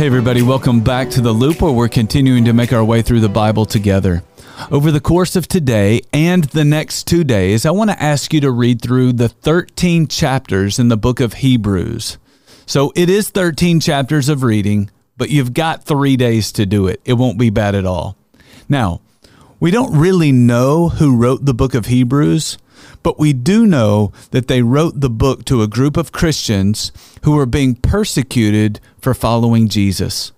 Hey everybody, welcome back to The Loop, where we're continuing to make our way through the Bible together. Over the course of today and the next 2 days, I want to ask you to read through the 13 chapters in the book of Hebrews. So it is 13 chapters of reading, but you've got 3 days to do it. It won't be bad at all. Now, we don't really know who wrote the book of Hebrews, but we do know that they wrote the book to a group of Christians who were being persecuted for following Jesus.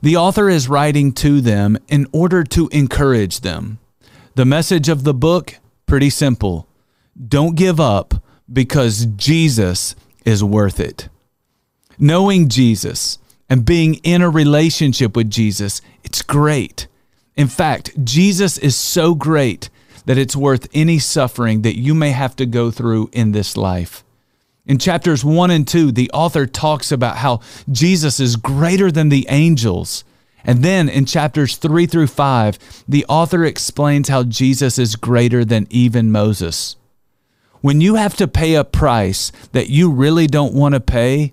The author is writing to them in order to encourage them. The message of the book, pretty simple. Don't give up because Jesus is worth it. Knowing Jesus and being in a relationship with Jesus, it's great. In fact, Jesus is so great that it's worth any suffering that you may have to go through in this life. In chapters 1 and 2, the author talks about how Jesus is greater than the angels. And then in chapters 3 through 5, the author explains how Jesus is greater than even Moses. When you have to pay a price that you really don't want to pay,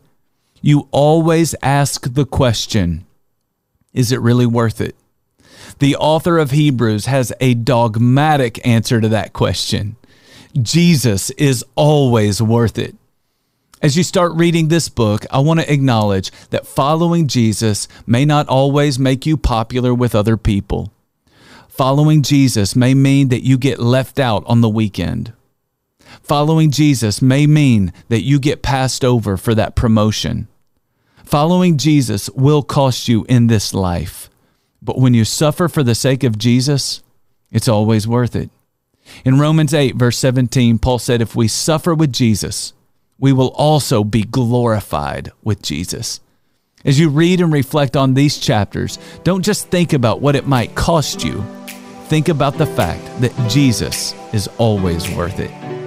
you always ask the question, is it really worth it? The author of Hebrews has a dogmatic answer to that question. Jesus is always worth it. As you start reading this book, I want to acknowledge that following Jesus may not always make you popular with other people. Following Jesus may mean that you get left out on the weekend. Following Jesus may mean that you get passed over for that promotion. Following Jesus will cost you in this life. But when you suffer for the sake of Jesus, it's always worth it. In Romans 8, verse 17, Paul said, if we suffer with Jesus, we will also be glorified with Jesus. As you read and reflect on these chapters, don't just think about what it might cost you. Think about the fact that Jesus is always worth it.